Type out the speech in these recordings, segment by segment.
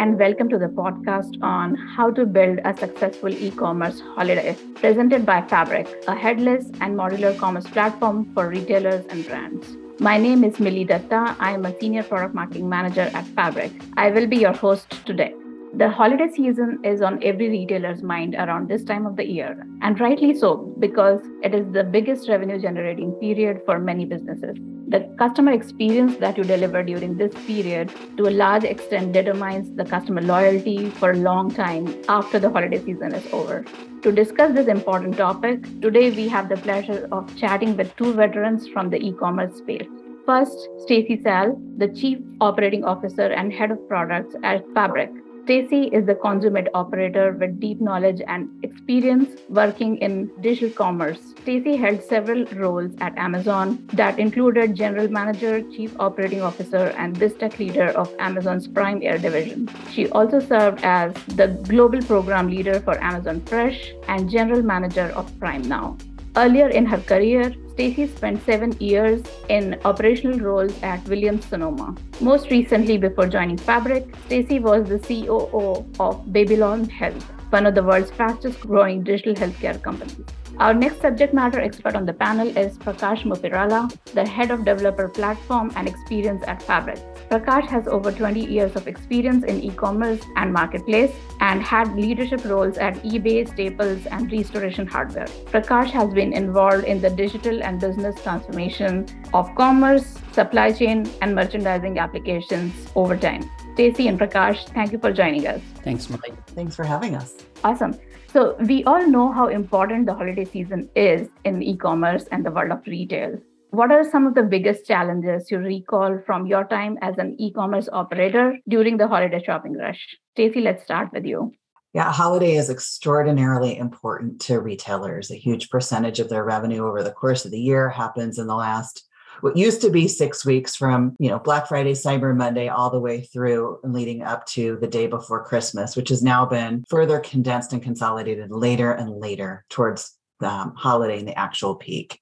and welcome to the podcast on how to build a successful e-commerce holiday, presented by Fabric, a headless and modular commerce platform for retailers and brands. My name is Millie Datta. I am a Senior Product Marketing Manager at Fabric. I will be your host today. The holiday season is on every retailer's mind around this time of the year, and rightly so, because it is the biggest revenue generating period for many businesses. The customer experience that you deliver during this period to a large extent determines the customer loyalty for a long time after the holiday season is over. To discuss this important topic, today we have the pleasure of chatting with two veterans from the e-commerce space. First, Stacy Sall, the Chief Operating Officer and Head of Products at Fabric. Stacy is the consummate operator with deep knowledge and experience working in digital commerce. Stacy held several roles at Amazon that included General Manager, Chief Operating Officer, and BizTech Leader of Amazon's Prime Air division. She also served as the Global Program Leader for Amazon Fresh and General Manager of Prime Now. Earlier in her career, Stacy spent 7 years in operational roles at Williams-Sonoma. Most recently, before joining Fabric, Stacy was the COO of Babylon Health, one of the world's fastest growing digital healthcare companies. Our next subject matter expert on the panel is Prakash Mupirala, the Head of Developer Platform and Experience at Fabric. Prakash has over 20 years of experience in e-commerce and marketplace and had leadership roles at eBay, Staples, and Restoration Hardware. Prakash has been involved in the digital and business transformation of commerce, supply chain, and merchandising applications over time. Stacy and Prakash, thank you for joining us. Thanks, Molly. Thanks for having us. Awesome. So we all know how important the holiday season is in e-commerce and the world of retail. What are some of the biggest challenges you recall from your time as an e-commerce operator during the holiday shopping rush? Stacy, let's start with you. Yeah, holiday is extraordinarily important to retailers. A huge percentage of their revenue over the course of the year happens in the last, what used to be 6 weeks from, Black Friday, Cyber Monday, all the way through and leading up to the day before Christmas, which has now been further condensed and consolidated later and later towards the holiday and the actual peak.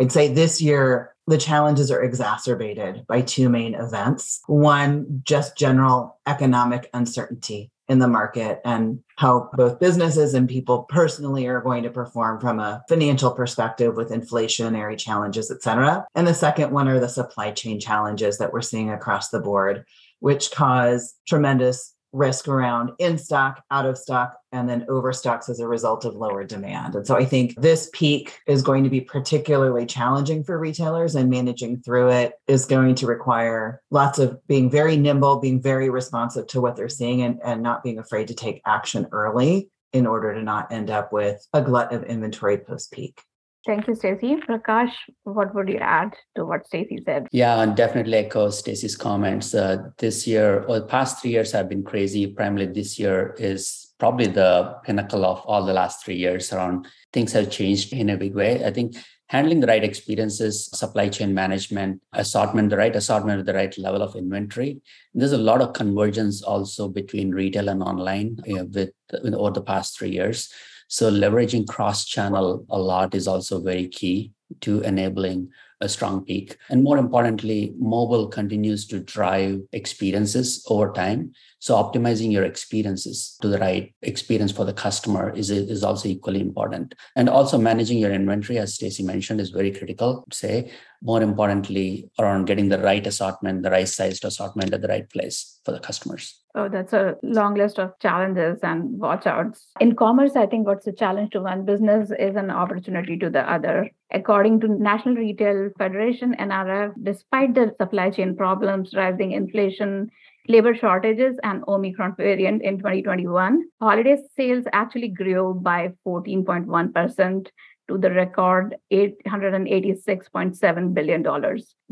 I'd say this year, the challenges are exacerbated by two main events. One, just general economic uncertainty in the market and how both businesses and people personally are going to perform from a financial perspective with inflationary challenges, et cetera. And the second one are the supply chain challenges that we're seeing across the board, which cause tremendous risk around in stock, out of stock, and then overstocks as a result of lower demand. And so I think this peak is going to be particularly challenging for retailers, and managing through it is going to require lots of being very nimble, being very responsive to what they're seeing, and not being afraid to take action early in order to not end up with a glut of inventory post-peak. Thank you, Stacy. Prakash, what would you add to what Stacy said? Yeah, and definitely echo Stacy's comments. This year, or the past 3 years have been crazy. Primarily this year is probably the pinnacle of all the last 3 years around things have changed in a big way. I think handling the right experiences, supply chain management, assortment, the right assortment at the right level of inventory. And there's a lot of convergence also between retail and online over the past 3 years. So leveraging cross-channel a lot is also very key to enabling a strong peak. And more importantly, mobile continues to drive experiences over time. So optimizing your experiences to the right experience for the customer is also equally important. And also managing your inventory, as Stacy mentioned, is very critical. Say, more importantly, around getting the right assortment, the right sized assortment at the right place for the customers. Oh, that's a long list of challenges and watch outs. In commerce, I think what's a challenge to one business is an opportunity to the other. According to National Retail Federation, NRF, despite the supply chain problems, rising inflation, labor shortages, and Omicron variant in 2021, holiday sales actually grew by 14.1% to the record $886.7 billion,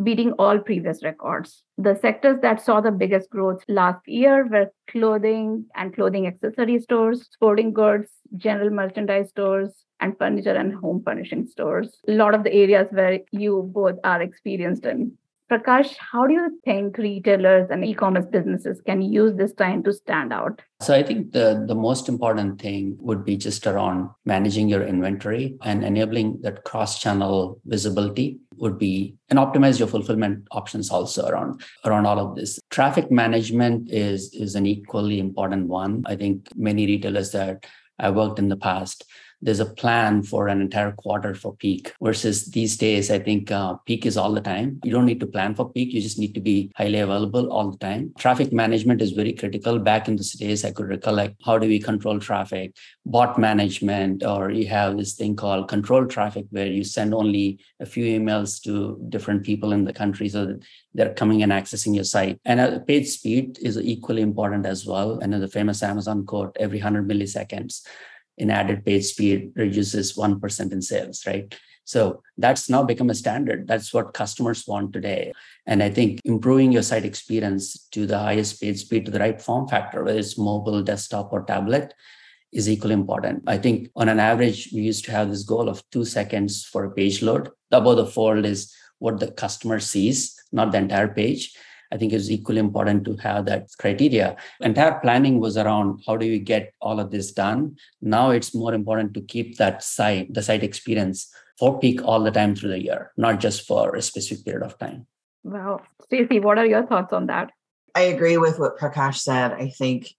beating all previous records. The sectors that saw the biggest growth last year were clothing and clothing accessory stores, sporting goods, general merchandise stores, and furniture and home furnishing stores. A lot of the areas where you both are experienced in. Prakash, how do you think retailers and e-commerce businesses can use this time to stand out? So I think the most important thing would be just around managing your inventory and enabling that cross-channel visibility. would be, and optimize your fulfillment options also around all of this. Traffic management is an equally important one. I think many retailers that I worked in the past, there's a plan for an entire quarter for peak versus these days, I think peak is all the time. You don't need to plan for peak. You just need to be highly available all the time. Traffic management is very critical. Back in the days, I could recollect, how do we control traffic? Bot management, or you have this thing called controlled traffic where you send only a few emails to different people in the country so that they're coming and accessing your site. And page speed is equally important as well. And the famous Amazon quote, every 100 milliseconds, in added page speed reduces 1% in sales, right? So that's now become a standard. That's what customers want today. And I think improving your site experience to the highest page speed, to the right form factor, whether it's mobile, desktop, or tablet, is equally important. I think on an average, we used to have this goal of 2 seconds for a page load. Above the fold is what the customer sees, not the entire page. I think it's equally important to have that criteria. Entire planning was around how do you get all of this done. Now it's more important to keep that site, the site experience for peak all the time through the year, not just for a specific period of time. Wow. Stacy, what are your thoughts on that? I agree with what Prakash said. I think,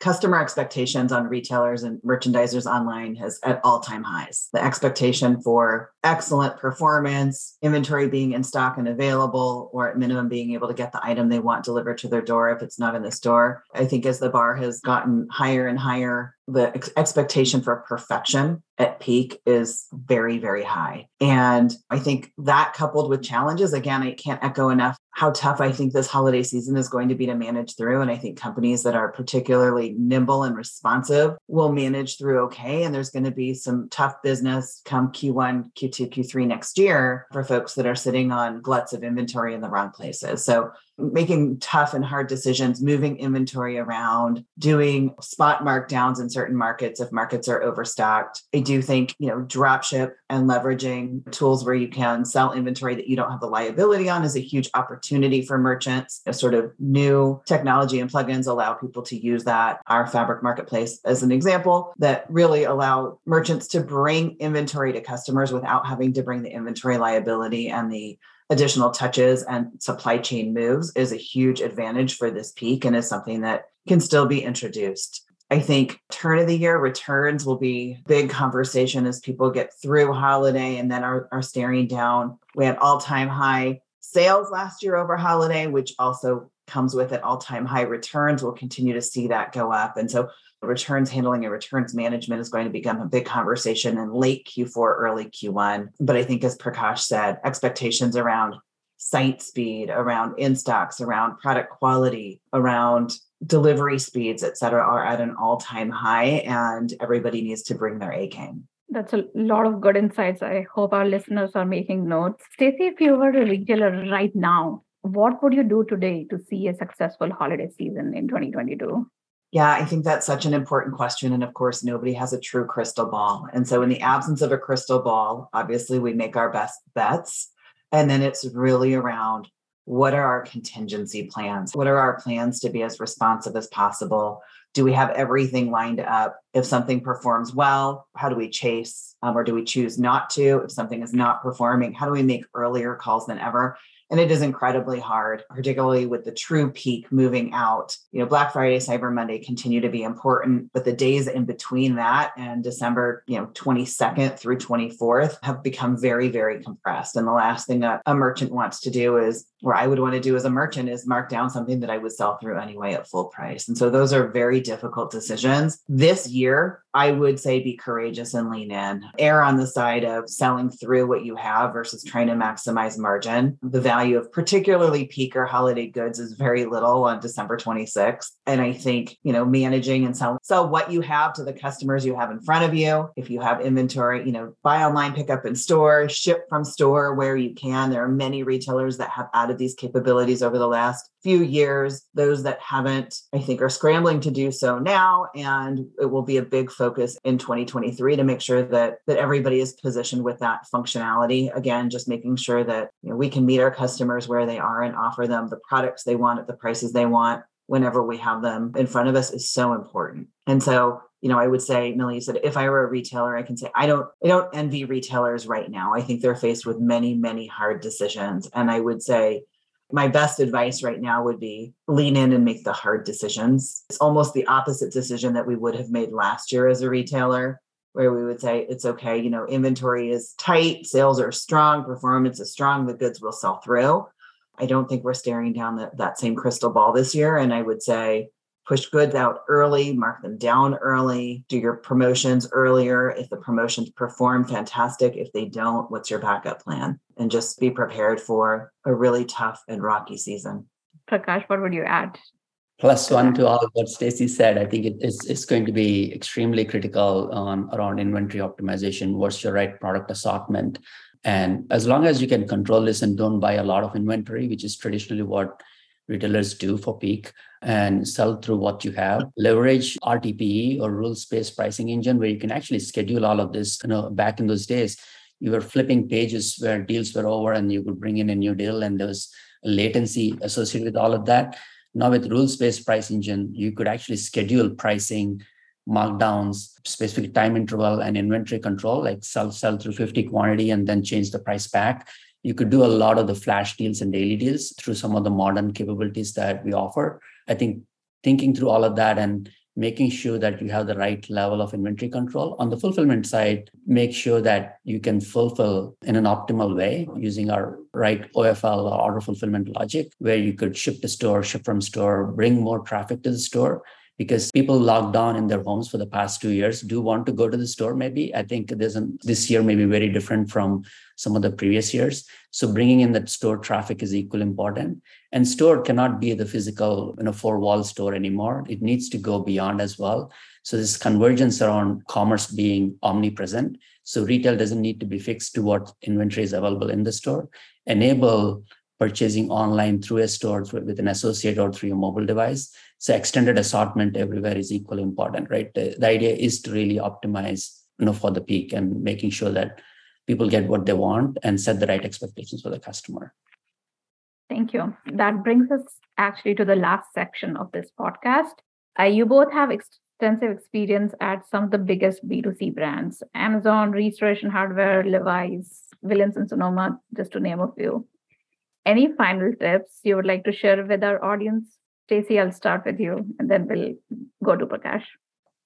customer expectations on retailers and merchandisers online is at all-time highs. The expectation for excellent performance, inventory being in stock and available, or at minimum being able to get the item they want delivered to their door if it's not in the store. I think as the bar has gotten higher and higher, the expectation for perfection at peak is very, very high. And I think that coupled with challenges, again, I can't echo enough how tough I think this holiday season is going to be to manage through. And I think companies that are particularly nimble and responsive will manage through okay. And there's going to be some tough business come Q1, Q2, Q3 next year for folks that are sitting on gluts of inventory in the wrong places. So making tough and hard decisions, moving inventory around, doing spot markdowns in certain markets if markets are overstocked. I do think, dropship and leveraging tools where you can sell inventory that you don't have the liability on is a huge opportunity for merchants. A sort of new technology and plugins allow people to use that. Our Fabric Marketplace as an example that really allow merchants to bring inventory to customers without having to bring the inventory liability and the additional touches and supply chain moves is a huge advantage for this peak and is something that can still be introduced. I think turn of the year returns will be a big conversation as people get through holiday and then are staring down. We had all-time high sales last year over holiday, which also comes with an all-time high returns. We'll continue to see that go up. And so returns handling and returns management is going to become a big conversation in late Q4, early Q1. But I think, as Prakash said, expectations around site speed, around in-stocks, around product quality, around delivery speeds, et cetera, are at an all-time high, and everybody needs to bring their A game. That's a lot of good insights. I hope our listeners are making notes. Stacy, if you were a retailer right now, what would you do today to see a successful holiday season in 2022? Yeah, I think that's such an important question. And of course, nobody has a true crystal ball. And so in the absence of a crystal ball, obviously we make our best bets. And then it's really around what are our contingency plans? What are our plans to be as responsive as possible? Do we have everything lined up? If something performs well, how do we chase or do we choose not to? If something is not performing, how do we make earlier calls than ever? And it is incredibly hard, particularly with the true peak moving out. Black Friday, Cyber Monday continue to be important, but the days in between that and December, 22nd through 24th have become very, very compressed. And the last thing a merchant wants to do is mark down something that I would sell through anyway at full price. And so those are very difficult decisions. This year, I would say be courageous and lean in. Err on the side of selling through what you have versus trying to maximize margin. The value of particularly peak or holiday goods is very little on December 26th. And I think, managing and sell what you have to the customers you have in front of you. If you have inventory, buy online, pick up in store, ship from store where you can. There are many retailers that have added these capabilities over the last few years. Those that haven't, I think, are scrambling to do so now. And it will be a big focus in 2023 to make sure that everybody is positioned with that functionality. Again, just making sure that we can meet our customers where they are and offer them the products they want at the prices they want whenever we have them in front of us is so important. And so you know, I would say, Millie said, if I were a retailer, I can say, I don't envy retailers right now. I think they're faced with many, many hard decisions. And I would say my best advice right now would be lean in and make the hard decisions. It's almost the opposite decision that we would have made last year as a retailer, where we would say, it's okay, you know, inventory is tight, sales are strong, performance is strong, the goods will sell through. I don't think we're staring down that same crystal ball this year. And I would say, push goods out early, mark them down early, do your promotions earlier. If the promotions perform, fantastic. If they don't, what's your backup plan? And just be prepared for a really tough and rocky season. Prakash, what would you add? Plus one to all of what Stacy said. I think it's going to be extremely critical around inventory optimization. What's your right product assortment? And as long as you can control this and don't buy a lot of inventory, which is traditionally what retailers do for peak, and sell through what you have, leverage RTPE or rules-based pricing engine, where you can actually schedule all of this. You know, back in those days, you were flipping pages where deals were over and you could bring in a new deal, and there was latency associated with all of that. Now with rules-based price engine, you could actually schedule pricing, markdowns, specific time interval, and inventory control, like sell through 50 quantity and then change the price back. You could do a lot of the flash deals and daily deals through some of the modern capabilities that we offer. I think thinking through all of that and making sure that you have the right level of inventory control. On the fulfillment side, make sure that you can fulfill in an optimal way using our right OFL or order fulfillment logic, where you could ship to store, ship from store, bring more traffic to the store, because people locked down in their homes for the past 2 years do want to go to the store maybe. I think this year may be very different from some of the previous years. So bringing in that store traffic is equally important. And store cannot be the physical, you know, four-wall store anymore. It needs to go beyond as well. So this convergence around commerce being omnipresent. So retail doesn't need to be fixed to what inventory is available in the store. Enable purchasing online through a store with an associate or through a mobile device. So extended assortment everywhere is equally important, right? The idea is to really optimize, you know, for the peak and making sure that people get what they want and set the right expectations for the customer. Thank you. That brings us actually to the last section of this podcast. You both have extensive experience at some of the biggest B2C brands, Amazon, Restoration Hardware, Levi's, Williams-Sonoma, just to name a few. Any final tips you would like to share with our audience? Stacy, I'll start with you and then we'll go to Prakash.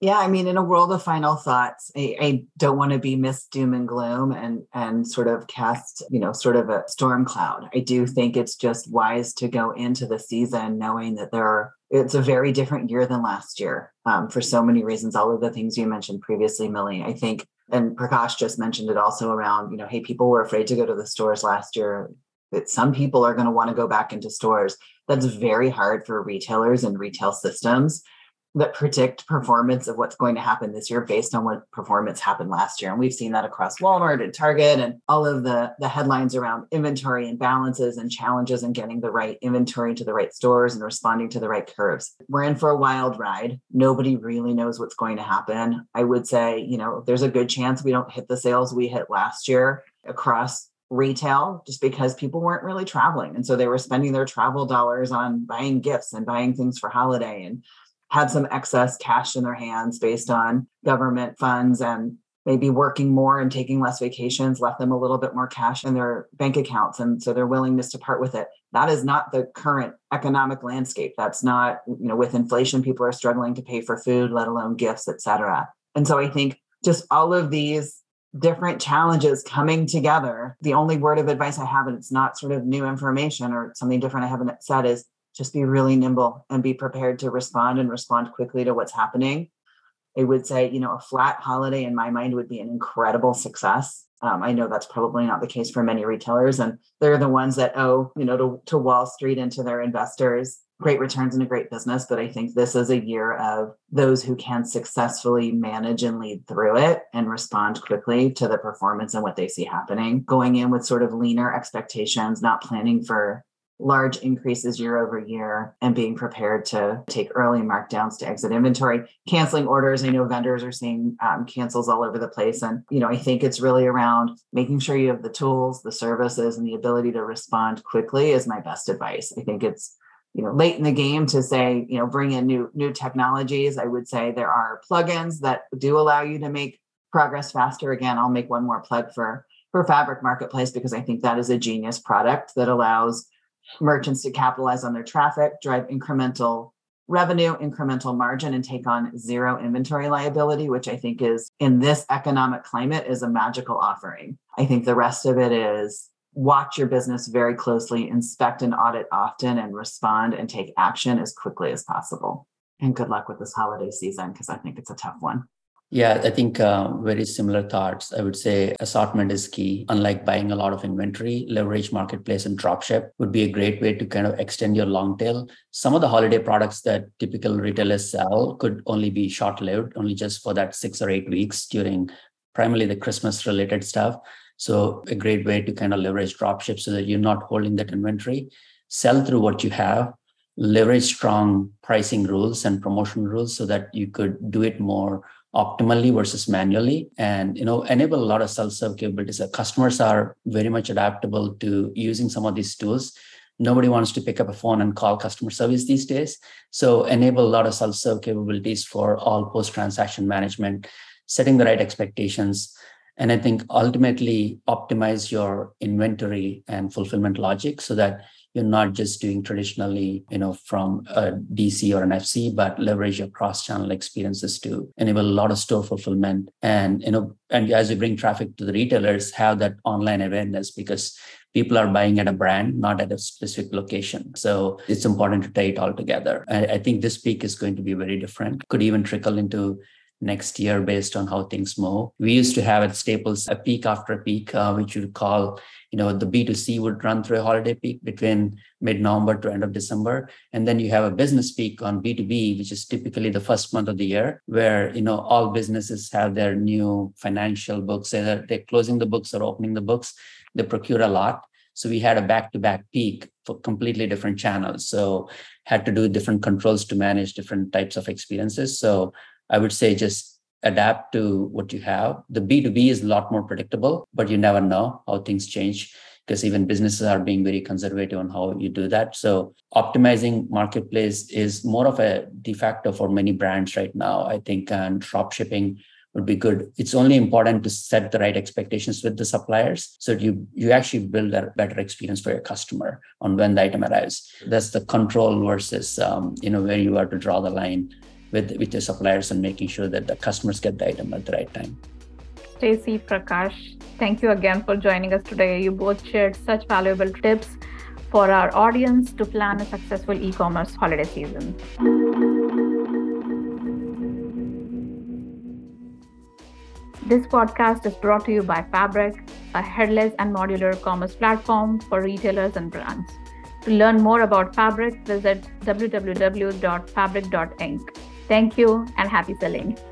Yeah, I mean, in a world of final thoughts, I don't want to be Miss Doom and Gloom and sort of cast, you know, sort of a storm cloud. I do think it's just wise to go into the season knowing that it's a very different year than last year for so many reasons. All of the things you mentioned previously, Millie, I think, and Prakash just mentioned it also around, you know, hey, people were afraid to go to the stores last year. That some people are going to want to go back into stores. That's very hard for retailers and retail systems that predict performance of what's going to happen this year based on what performance happened last year. And we've seen that across Walmart and Target and all of the headlines around inventory and balances and challenges and getting the right inventory to the right stores and responding to the right curves. We're in for a wild ride. Nobody really knows what's going to happen. I would say, you know, there's a good chance we don't hit the sales we hit last year across retail, just because people weren't really traveling. And so they were spending their travel dollars on buying gifts and buying things for holiday and had some excess cash in their hands based on government funds and maybe working more and taking less vacations, left them a little bit more cash in their bank accounts. And so their willingness to part with it. That is not the current economic landscape. That's not, you know, with inflation, people are struggling to pay for food, let alone gifts, et cetera. And so I think just all of these different challenges coming together. The only word of advice I have, and it's not sort of new information or something different I haven't said, is just be really nimble and be prepared to respond and respond quickly to what's happening. I would say, you know, a flat holiday in my mind would be an incredible success. I know that's probably not the case for many retailers, and they're the ones that owe, you know, to Wall Street and to their investors great returns and a great business. But I think this is a year of those who can successfully manage and lead through it and respond quickly to the performance and what they see happening. Going in with sort of leaner expectations, not planning for large increases year over year, and being prepared to take early markdowns to exit inventory, canceling orders. I know vendors are seeing cancels all over the place. And, you know, I think it's really around making sure you have the tools, the services, and the ability to respond quickly is my best advice. I think it's you know, late in the game to say, you know, bring in new technologies. I would say there are plugins that do allow you to make progress faster. Again, I'll make one more plug for Fabric Marketplace, because I think that is a genius product that allows merchants to capitalize on their traffic, drive incremental revenue, incremental margin, and take on zero inventory liability, which I think is, in this economic climate, is a magical offering. I think the rest of it is watch your business very closely, inspect and audit often, and respond and take action as quickly as possible. And good luck with this holiday season, because I think it's a tough one. Yeah, I think very similar thoughts. I would say assortment is key. Unlike buying a lot of inventory, leverage marketplace and dropship would be a great way to kind of extend your long tail. Some of the holiday products that typical retailers sell could only be short-lived, only just for that 6 or 8 weeks during primarily the Christmas-related stuff. So a great way to kind of leverage dropship so that you're not holding that inventory. Sell through what you have. Leverage strong pricing rules and promotion rules so that you could do it more optimally versus manually, and you know, enable a lot of self-serve capabilities. Our customers are very much adaptable to using some of these tools. Nobody wants to pick up a phone and call customer service these days. So enable a lot of self-serve capabilities for all post-transaction management, setting the right expectations. And I think ultimately optimize your inventory and fulfillment logic so that you're not just doing traditionally, you know, from a DC or an FC, but leverage your cross-channel experiences to enable a lot of store fulfillment. And, you know, and as you bring traffic to the retailers, have that online awareness, because people are buying at a brand, not at a specific location. So it's important to tie it all together. I think this peak is going to be very different. Could even trickle into next year based on how things move. We used to have at Staples a peak after a peak, which you would call, you know, the B2C would run through a holiday peak between mid-November to end of December. And then you have a business peak on B2B, which is typically the first month of the year, where, you know, all businesses have their new financial books, either they're closing the books or opening the books, they procure a lot. So we had a back-to-back peak for completely different channels. So had to do different controls to manage different types of experiences. So I would say just adapt to what you have. The B2B is a lot more predictable, but you never know how things change, because even businesses are being very conservative on how you do that. So optimizing marketplace is more of a de facto for many brands right now, I think, and drop shipping would be good. It's only important to set the right expectations with the suppliers so you actually build a better experience for your customer on when the item arrives. That's the control versus you know, where you are to draw the line with your suppliers and making sure that the customers get the item at the right time. Stacy, Prakash, thank you again for joining us today. You both shared such valuable tips for our audience to plan a successful e-commerce holiday season. This podcast is brought to you by Fabric, a headless and modular commerce platform for retailers and brands. To learn more about Fabric, visit www.fabric.inc. Thank you and happy selling.